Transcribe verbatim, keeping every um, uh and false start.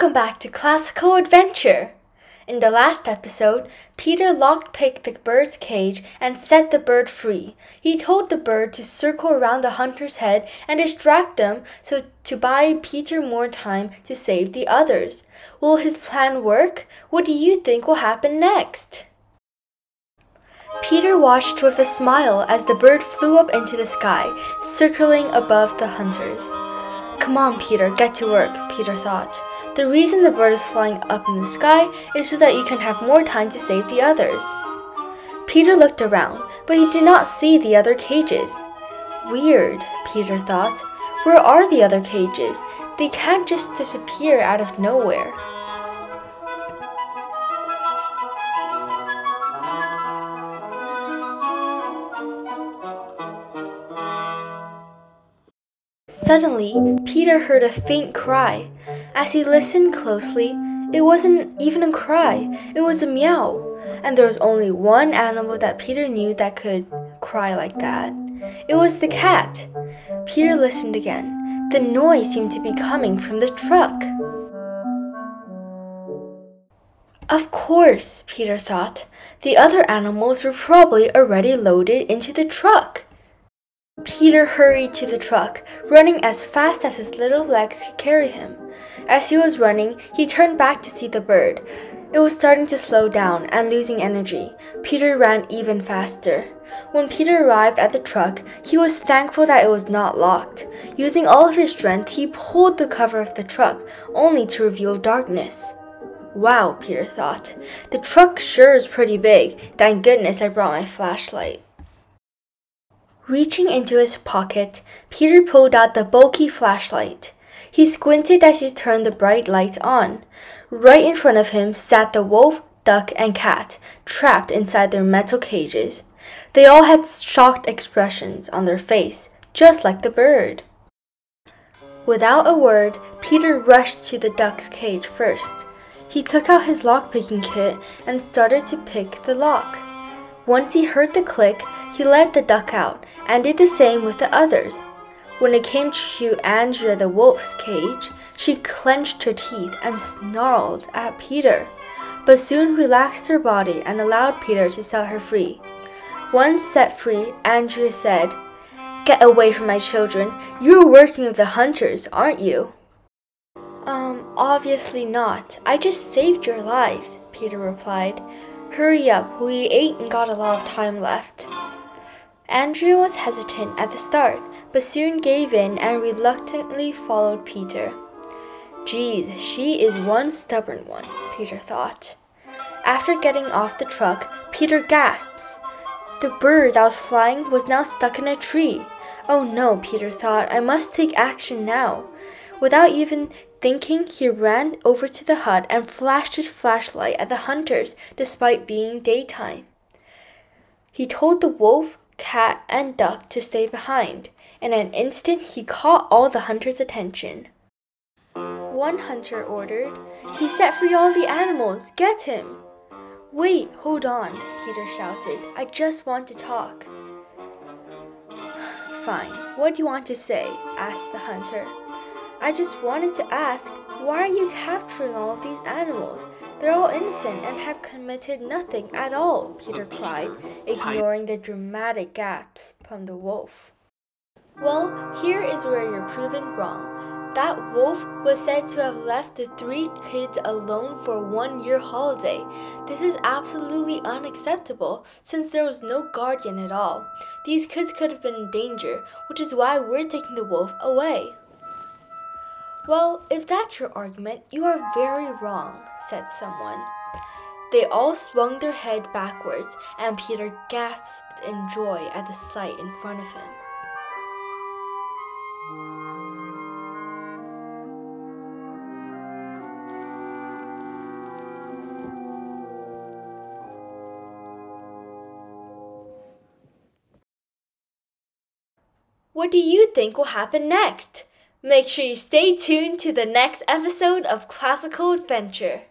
Welcome back to Classical Adventure! In the last episode, Peter lockpicked the bird's cage and set the bird free. He told the bird to circle around the hunter's head and distract them so to buy Peter more time to save the others. Will his plan work? What do you think will happen next? Peter watched with a smile as the bird flew up into the sky, circling above the hunters. Come on, Peter, get to work, Peter thought. The reason the bird is flying up in the sky is so that you can have more time to save the others. Peter looked around, but he did not see the other cages. Weird, Peter thought. Where are the other cages? They can't just disappear out of nowhere. Suddenly, Peter heard a faint cry. As he listened closely, it wasn't even a cry, it was a meow. And there was only one animal that Peter knew that could cry like that. It was the cat. Peter listened again. The noise seemed to be coming from the truck. Of course, Peter thought. The other animals were probably already loaded into the truck. Peter hurried to the truck, running as fast as his little legs could carry him. As he was running, he turned back to see the bird. It was starting to slow down and losing energy. Peter ran even faster. When Peter arrived at the truck, he was thankful that it was not locked. Using all of his strength, he pulled the cover of the truck, only to reveal darkness. Wow, Peter thought. The truck sure is pretty big. Thank goodness I brought my flashlight. Reaching into his pocket, Peter pulled out the bulky flashlight. He squinted as he turned the bright light on. Right in front of him sat the wolf, duck, and cat, trapped inside their metal cages. They all had shocked expressions on their face, just like the bird. Without a word, Peter rushed to the duck's cage first. He took out his lock-picking kit and started to pick the lock. Once he heard the click, he let the duck out and did the same with the others. When it came to Andrea the wolf's cage, she clenched her teeth and snarled at Peter, but soon relaxed her body and allowed Peter to set her free. Once set free, Andrea said, "Get away from my children. You're working with the hunters, aren't you?" Um, obviously not. I just saved your lives," Peter replied. "Hurry up, we ate and got a lot of time left." Andrea was hesitant at the start, but soon gave in and reluctantly followed Peter. Geez, she is one stubborn one, Peter thought. After getting off the truck, Peter gasps. The bird that was flying was now stuck in a tree. Oh no, Peter thought, I must take action now. Without even thinking, he ran over to the hut and flashed his flashlight at the hunters despite being daytime. He told the wolf, cat, and duck to stay behind. In an instant, he caught all the hunters' attention. One hunter ordered, "He set free all the animals! Get him!" "Wait, hold on," Peter shouted. "I just want to talk." "Fine, what do you want to say?" asked the hunter. "I just wanted to ask, why are you capturing all of these animals? They're all innocent and have committed nothing at all," Peter cried, ignoring the dramatic gasps from the wolf. Well, here is where you're proven wrong. That wolf was said to have left the three kids alone for one year holiday. This is absolutely unacceptable since there was no guardian at all. These kids could have been in danger, which is why we're taking the wolf away. "Well, if that's your argument, you are very wrong," said someone. They all swung their head backwards, and Peter gasped in joy at the sight in front of him. What do you think will happen next? Make sure you stay tuned to the next episode of Classical Adventure.